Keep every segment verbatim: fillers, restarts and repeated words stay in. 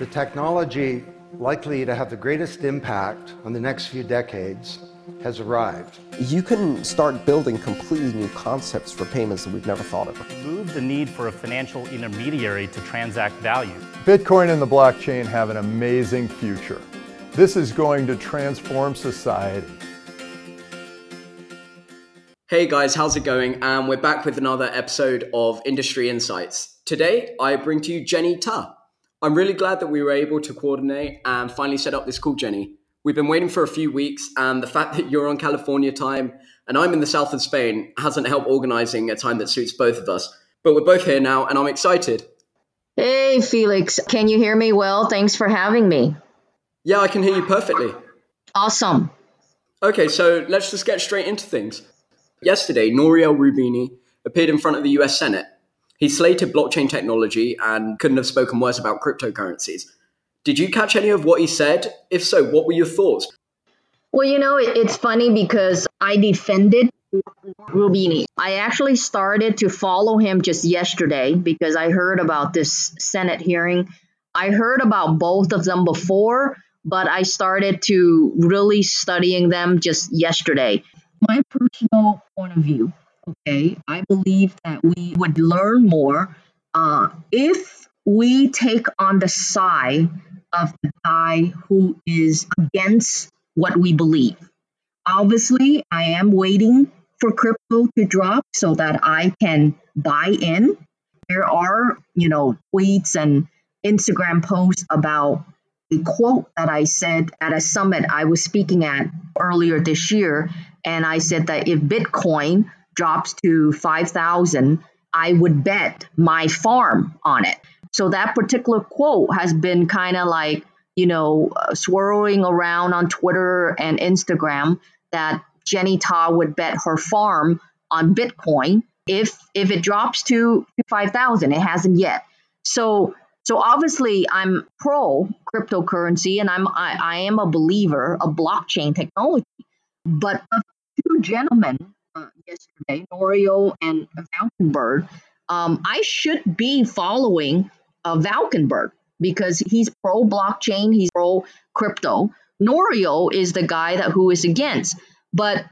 The technology likely to have the greatest impact on the next few decades has arrived. You can start building completely new concepts for payments that we've never thought of. Remove the need for a financial intermediary to transact value. Bitcoin and the blockchain have an amazing future. This is going to transform society. Hey guys, how's it going? And um, we're back with another episode of Industry Insights. Today, I bring to you Jenny Ta. I'm really glad that we were able to coordinate and finally set up this call, Jenny. We've been waiting for a few weeks, and the fact that you're on California time and I'm in the south of Spain hasn't helped organizing a time that suits both of us. But we're both here now, and I'm excited. Hey, Felix. Can you hear me well? Thanks for having me. Yeah, I can hear you perfectly. Awesome. Okay, so let's just get straight into things. Yesterday, Nouriel Roubini appeared in front of the U S Senate. He slated blockchain technology and couldn't have spoken worse about cryptocurrencies. Did you catch any of what he said? If so, what were your thoughts? Well, you know, it's funny because I defended Roubini. I actually started to follow him just yesterday because I heard about this Senate hearing. I heard about both of them before, but I started to really studying them just yesterday. My personal point of view. Okay, I believe that we would learn more uh, if we take on the side of the guy who is against what we believe. Obviously, I am waiting for crypto to drop so that I can buy in. There are, you know, tweets and Instagram posts about a quote that I said at a summit I was speaking at earlier this year. And I said that if Bitcoin drops to five thousand, I would bet my farm on it. So that particular quote has been kind of like, you know, uh, swirling around on Twitter and Instagram that Jenny Ta would bet her farm on Bitcoin if if it drops to five thousand. It hasn't yet. So so obviously I'm pro cryptocurrency, and I'm I, I am a believer of blockchain technology. But of two gentlemen Uh, yesterday, Nouriel and Valkenberg, um, I should be following uh, Valkenberg because he's pro-blockchain, he's pro-crypto. Nouriel is the guy that who is against. But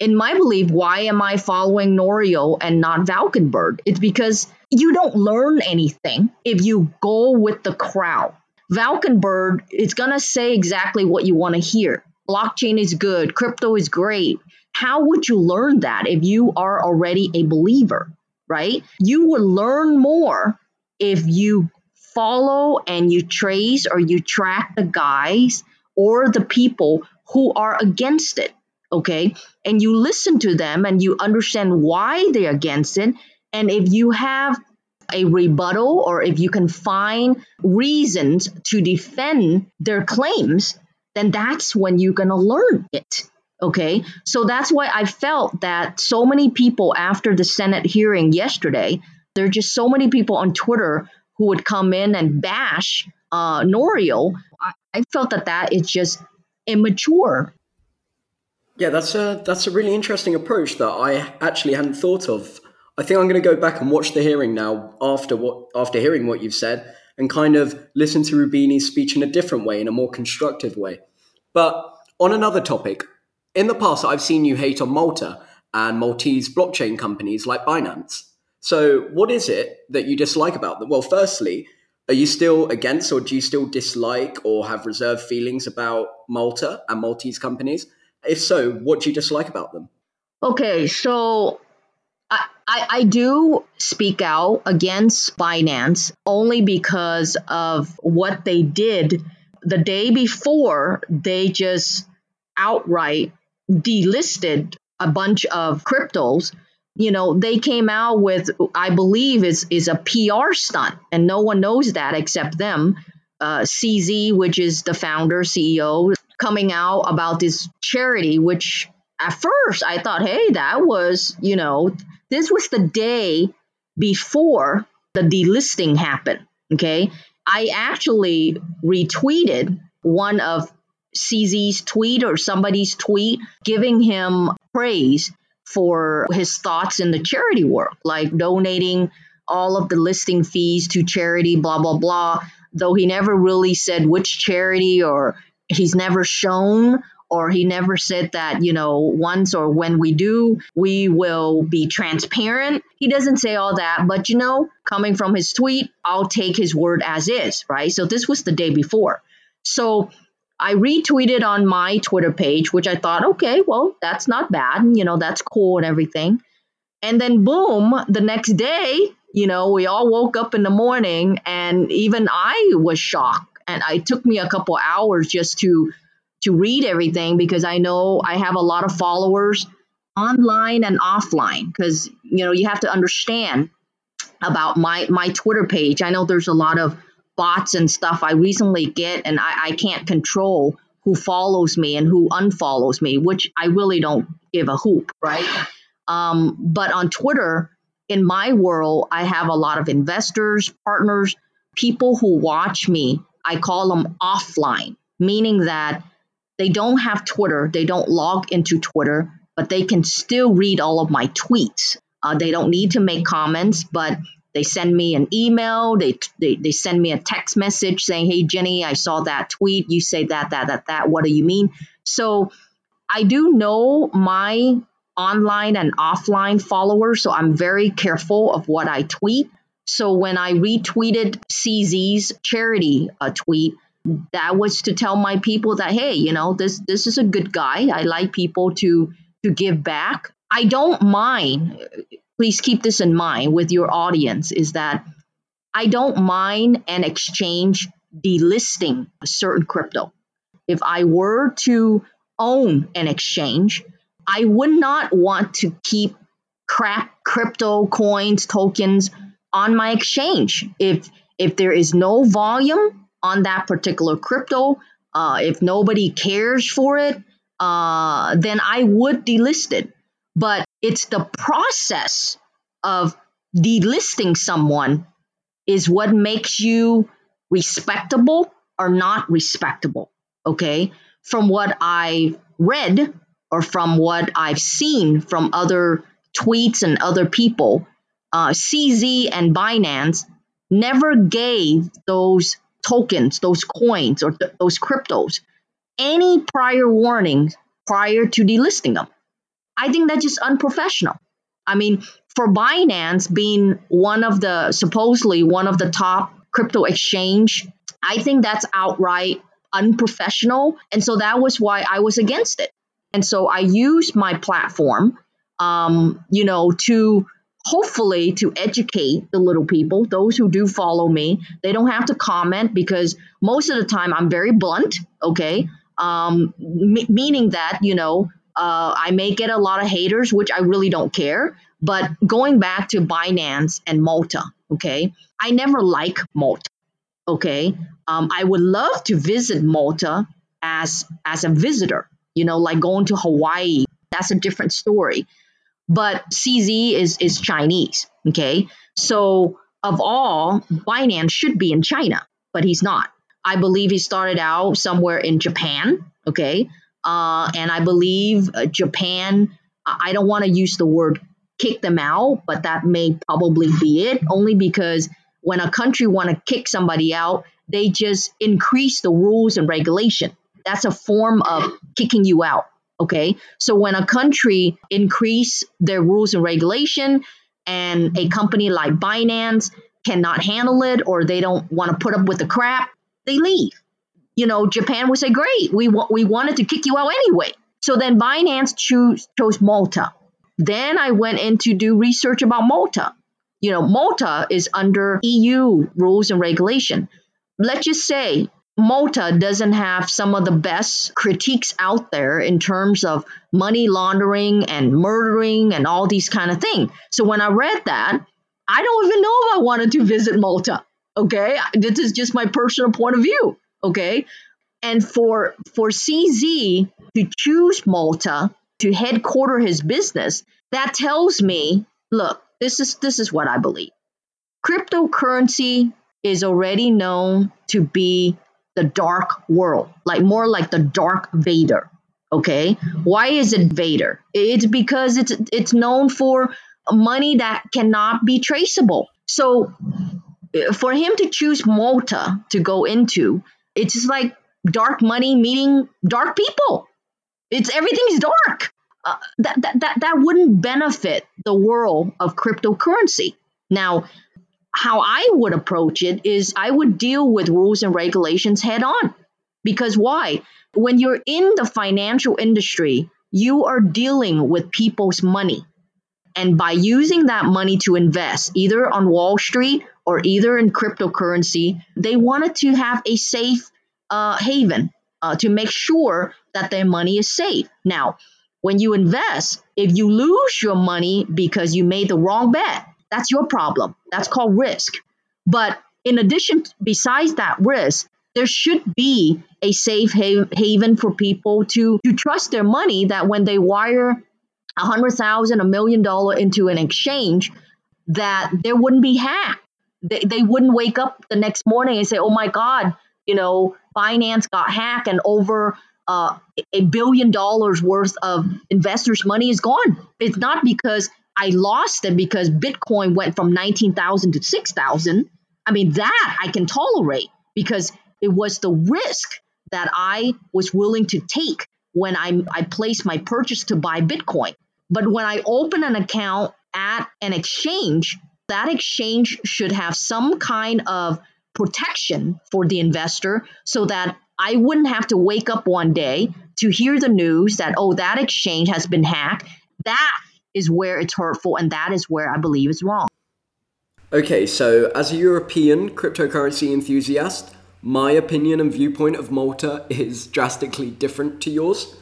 in my belief, why am I following Nouriel and not Valkenberg? It's because you don't learn anything if you go with the crowd. Valkenberg is going to say exactly what you want to hear. Blockchain is good. Crypto is great. How would you learn that if you are already a believer, right? You would learn more if you follow and you trace or you track the guys or the people who are against it, okay? And you listen to them and you understand why they're against it. And if you have a rebuttal or if you can find reasons to defend their claims, then that's when you're going to learn it. Okay, so that's why I felt that so many people after the Senate hearing yesterday, there are just so many people on Twitter who would come in and bash uh, Nouriel. I, I felt that that is just immature. Yeah, that's a, that's a really interesting approach that I actually hadn't thought of. I think I'm going to go back and watch the hearing now after what after hearing what you've said and kind of listen to Roubini's speech in a different way, in a more constructive way. But on another topic, in the past, I've seen you hate on Malta and Maltese blockchain companies like Binance. So what is it that you dislike about them? Well, firstly, are you still against or do you still dislike or have reserved feelings about Malta and Maltese companies? If so, what do you dislike about them? Okay, so I, I, I do speak out against Binance only because of what they did the day before. They just outright delisted a bunch of cryptos. You know, they came out with, I believe, is is a P R stunt, and no one knows that except them. Uh, C Z, which is the founder, C E O, coming out about this charity, which at first I thought, hey, that was, you know, this was the day before the delisting happened. Okay, I actually retweeted one of C Z's tweet or somebody's tweet giving him praise for his thoughts in the charity work, like donating all of the listing fees to charity, blah, blah, blah. though he never really said which charity, or he's never shown, or he never said that, you know, once or when we do, we will be transparent. He doesn't say all that, but, you know, coming from his tweet, I'll take his word as is, right? So this was the day before. So I retweeted on my Twitter page, which I thought, okay, well, that's not bad. You know, that's cool and everything. And then boom, the next day, you know, we all woke up in the morning and even I was shocked. And it took me a couple hours just to to read everything, because I know I have a lot of followers online and offline, because, you know, you have to understand about my, my Twitter page. I know there's a lot of bots and stuff I recently get, and I, I can't control who follows me and who unfollows me, which I really don't give a hoop, right? Um, but on Twitter, in my world, I have a lot of investors, partners, people who watch me. I call them offline, meaning that they don't have Twitter. They don't log into Twitter, but they can still read all of my tweets. Uh, they don't need to make comments, but they send me an email. They, they they send me a text message saying, hey, Jenny, I saw that tweet. You say that, that, that, that. What do you mean? So I do know my online and offline followers, so I'm very careful of what I tweet. So when I retweeted C Z's charity uh, tweet, that was to tell my people that, hey, you know, this this is a good guy. I like people to to give back. I don't mind, please keep this in mind with your audience, is that I don't mind an exchange delisting a certain crypto. If I were to own an exchange, I would not want to keep crap crypto coins, tokens on my exchange. If if there is no volume on that particular crypto, uh, if nobody cares for it, uh, then I would delist it. But it's the process of delisting someone is what makes you respectable or not respectable, okay? From what I read or from what I've seen from other tweets and other people, uh, C Z and Binance never gave those tokens, those coins, or th- those cryptos any prior warnings prior to delisting them. I think that's just unprofessional. I mean, for Binance being one of the, supposedly one of the top crypto exchange, I think that's outright unprofessional. And so that was why I was against it. And so I used my platform, um, you know, to hopefully to educate the little people, those who do follow me. They don't have to comment because most of the time I'm very blunt, okay? Um, m- meaning that, you know, Uh, I may get a lot of haters, which I really don't care. But going back to Binance and Malta, okay, I never like Malta, okay. Um, I would love to visit Malta as as a visitor, you know, like going to Hawaii. That's a different story. But C Z is is Chinese, okay. So of all, Binance should be in China, but he's not. I believe he started out somewhere in Japan, okay. Uh, and I believe uh, Japan, I don't want to use the word kick them out, but that may probably be it, only because when a country want to kick somebody out, they just increase the rules and regulation. That's a form of kicking you out, okay? So when a country increase their rules and regulation and a company like Binance cannot handle it or they don't want to put up with the crap, they leave. You know, Japan would say, great, we wa- we wanted to kick you out anyway. So then Binance choose, chose Malta. Then I went in to do research about Malta. You know, Malta is under E U rules and regulation. Let's just say Malta doesn't have some of the best critiques out there in terms of money laundering and murdering and all these kind of things. So when I read that, I don't even know if I wanted to visit Malta. Okay, this is just my personal point of view. Okay, and for for C Z to choose Malta to headquarter his business, that tells me, look, this is this is what I believe. Cryptocurrency is already known to be the dark world, like more like the dark Vader. Okay, why is it Vader? It's because it's it's known for money that cannot be traceable. So for him to choose Malta to go into, it's just like dark money meeting dark people. It's everything's dark. Uh, that, that that that wouldn't benefit the world of cryptocurrency. Now, how I would approach it is I would deal with rules and regulations head on. Because why? When you're in the financial industry, you are dealing with people's money. And by using that money to invest either on Wall Street or either in cryptocurrency, they wanted to have a safe uh, haven uh, to make sure that their money is safe. Now, when you invest, if you lose your money because you made the wrong bet, that's your problem. That's called risk. But in addition, besides that risk, there should be a safe haven for people to, to trust their money that when they wire a hundred thousand, a million dollar into an exchange, that there wouldn't be hacked. They, they wouldn't wake up the next morning and say, oh, my God, you know, Binance got hacked and over uh, a billion dollars worth of investors' money is gone. It's not because I lost it because Bitcoin went from nineteen thousand to six thousand. I mean, that I can tolerate because it was the risk that I was willing to take when I, I placed my purchase to buy Bitcoin. But when I open an account at an exchange, that exchange should have some kind of protection for the investor so that I wouldn't have to wake up one day to hear the news that, oh, that exchange has been hacked. That is where it's hurtful, and that is where I believe it's wrong. Okay, so as a European cryptocurrency enthusiast, my opinion and viewpoint of Malta is drastically different to yours.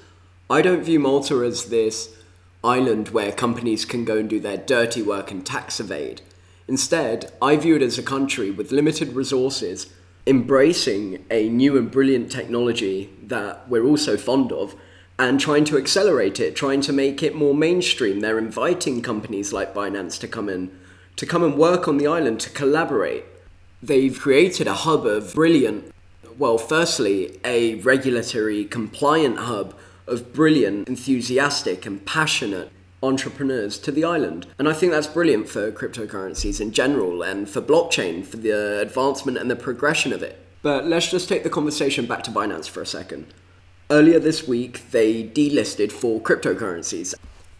I don't view Malta as this island where companies can go and do their dirty work and tax evade. Instead, I view it as a country with limited resources, embracing a new and brilliant technology that we're also fond of, and trying to accelerate it, trying to make it more mainstream. They're inviting companies like Binance to come in, to come and work on the island, to collaborate. They've created a hub of brilliant, well, firstly, a regulatory compliant hub of brilliant, enthusiastic and passionate entrepreneurs to the island. And I think that's brilliant for cryptocurrencies in general and for blockchain, for the advancement and the progression of it. But let's just take the conversation back to Binance for a second. Earlier this week, they delisted four cryptocurrencies.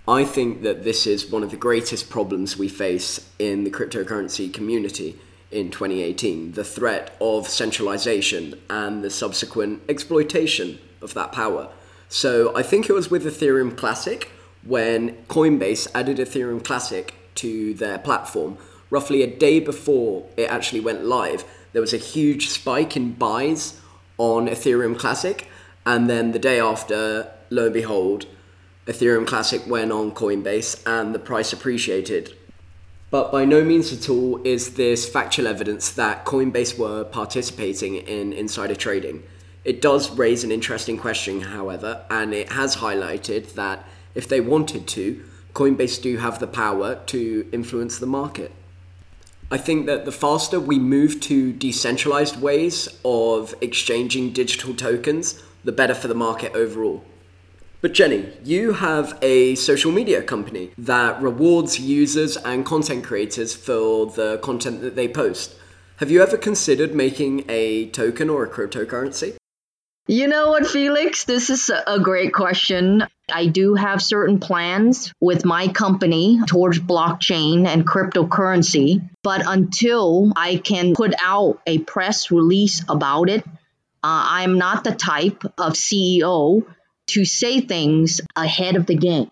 I think that this is one of the greatest problems we face in the cryptocurrency community in twenty eighteen, the threat of centralization and the subsequent exploitation of that power. So I think it was with Ethereum Classic when Coinbase added Ethereum Classic to their platform. Roughly a day before it actually went live, there was a huge spike in buys on Ethereum Classic. And then the day after, lo and behold, Ethereum Classic went on Coinbase and the price appreciated. But by no means at all is this factual evidence that Coinbase were participating in insider trading. It does raise an interesting question, however, and it has highlighted that if they wanted to, Coinbase do have the power to influence the market. I think that the faster we move to decentralized ways of exchanging digital tokens, the better for the market overall. But Jenny, you have a social media company that rewards users and content creators for the content that they post. Have you ever considered making a token or a cryptocurrency? You know what, Felix? This is a great question. I do have certain plans with my company towards blockchain and cryptocurrency, but until I can put out a press release about it, uh, I'm not the type of C E O to say things ahead of the game.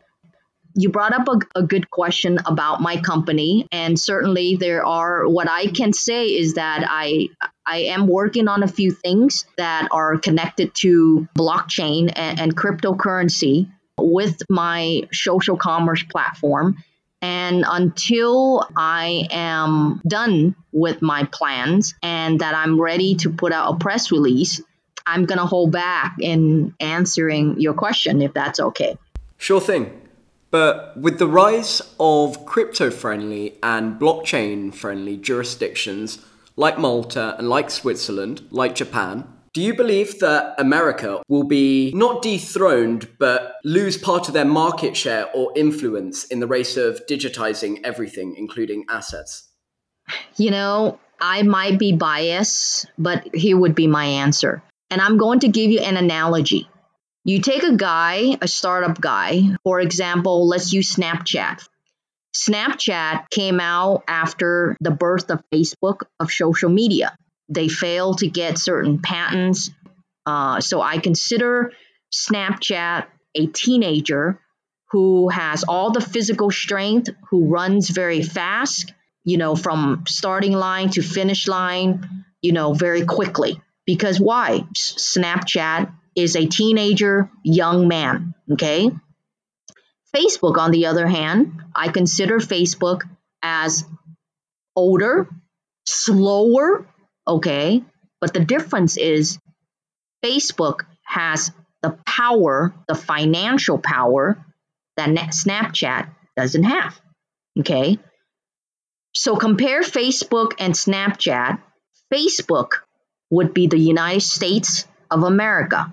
You brought up a, a good question about my company, and certainly there are, what I can say is that I I am working on a few things that are connected to blockchain and, and cryptocurrency with my social commerce platform. And until I am done with my plans and that I'm ready to put out a press release, I'm going to hold back in answering your question, if that's okay. Sure thing. But with the rise of crypto-friendly and blockchain-friendly jurisdictions like Malta and like Switzerland, like Japan, do you believe that America will be not dethroned, but lose part of their market share or influence in the race of digitizing everything, including assets? You know, I might be biased, but here would be my answer. And I'm going to give you an analogy. You take a guy, a startup guy, for example, let's use Snapchat. Snapchat came out after the birth of Facebook, of social media. They failed to get certain patents. Uh, so I consider Snapchat a teenager who has all the physical strength, who runs very fast, you know, from starting line to finish line, you know, very quickly. Because why? Snapchat is a teenager, young man, okay? Facebook, on the other hand, I consider Facebook as older, slower, okay? But the difference is Facebook has the power, the financial power that Snapchat doesn't have, okay? So compare Facebook and Snapchat. Facebook would be the United States of America.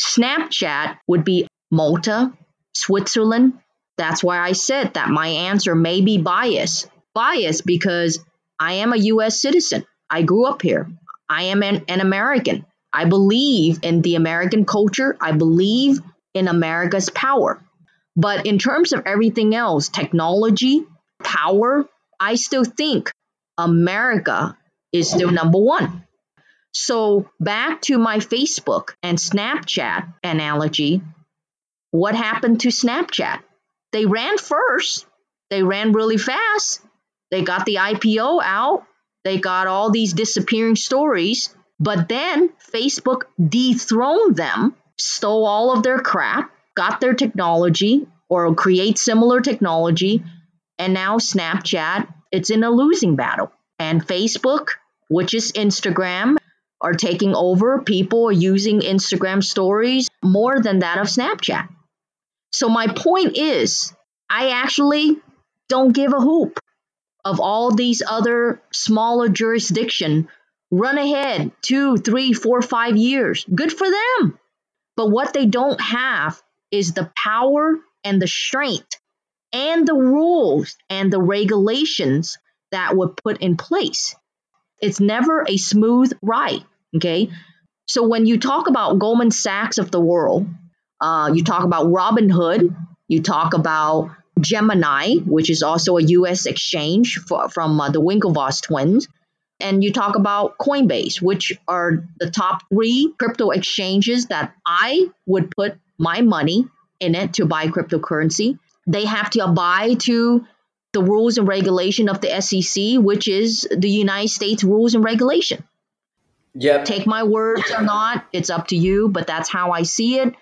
Snapchat would be Malta, Switzerland. That's why I said that my answer may be biased. Biased because I am a U S citizen. I grew up here. I am an, an American. I believe in the American culture. I believe in America's power. But in terms of everything else, technology, power, I still think America is still number one. So back to my Facebook and Snapchat analogy. What happened to Snapchat? They ran first. They ran really fast. They got the I P O out. They got all these disappearing stories. But then Facebook dethroned them, stole all of their crap, got their technology or create similar technology. And now Snapchat, it's in a losing battle. And Facebook, which is Instagram, are taking over. People are using Instagram stories more than that of Snapchat. So my point is, I actually don't give a hoop of all these other smaller jurisdictions run ahead two, three, four, five years. Good for them. But what they don't have is the power and the strength and the rules and the regulations that were put in place. It's never a smooth ride, okay? So when you talk about Goldman Sachs of the world, uh, you talk about Robinhood, you talk about Gemini, which is also a U S exchange for, from uh, the Winklevoss twins, and you talk about Coinbase, which are the top three crypto exchanges that I would put my money in it to buy cryptocurrency. They have to abide to the rules and regulation of the S E C, which is the United States rules and regulation. Yep. Take my words or not, it's up to you, but that's how I see it.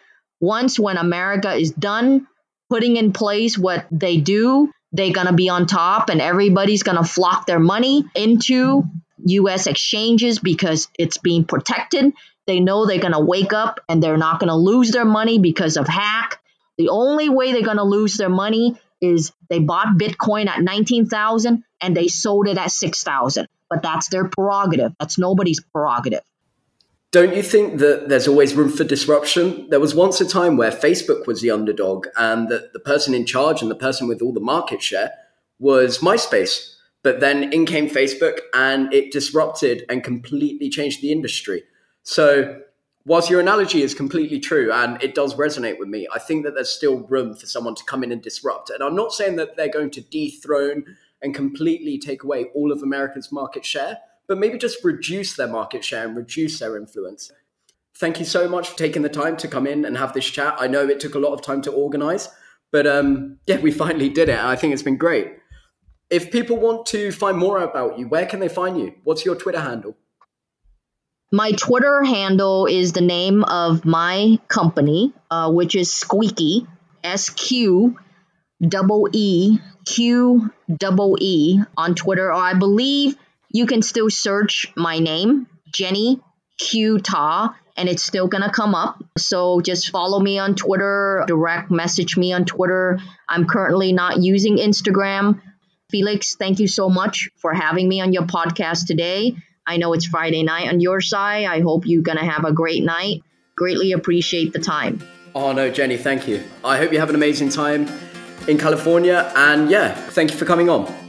Once when America is done putting in place what they do, they're going to be on top and everybody's going to flock their money into U S exchanges because it's being protected. They know they're going to wake up and they're not going to lose their money because of hack. The only way they're going to lose their money is they bought Bitcoin at nineteen thousand and they sold it at six thousand. But that's their prerogative. That's nobody's prerogative. Don't you think that there's always room for disruption? There was once a time where Facebook was the underdog and the, the person in charge and the person with all the market share was MySpace. But then in came Facebook and it disrupted and completely changed the industry. So whilst your analogy is completely true and it does resonate with me, I think that there's still room for someone to come in and disrupt. And I'm not saying that they're going to dethrone and completely take away all of America's market share, but maybe just reduce their market share and reduce their influence. Thank you so much for taking the time to come in and have this chat. I know it took a lot of time to organize, but um, yeah, we finally did it. I think it's been great. If people want to find more about you, where can they find you? What's your Twitter handle? My Twitter handle is the name of my company, uh, which is Squeaky, S Q E E Q E E on Twitter. Or I believe you can still search my name, Jenny Ta, and it's still going to come up. So just follow me on Twitter, direct message me on Twitter. I'm currently not using Instagram. Felix, thank you so much for having me on your podcast today. I know it's Friday night on your side. I hope you're going to have a great night. Greatly appreciate the time. Oh, no, Jenny, thank you. I hope you have an amazing time in California. And yeah, thank you for coming on.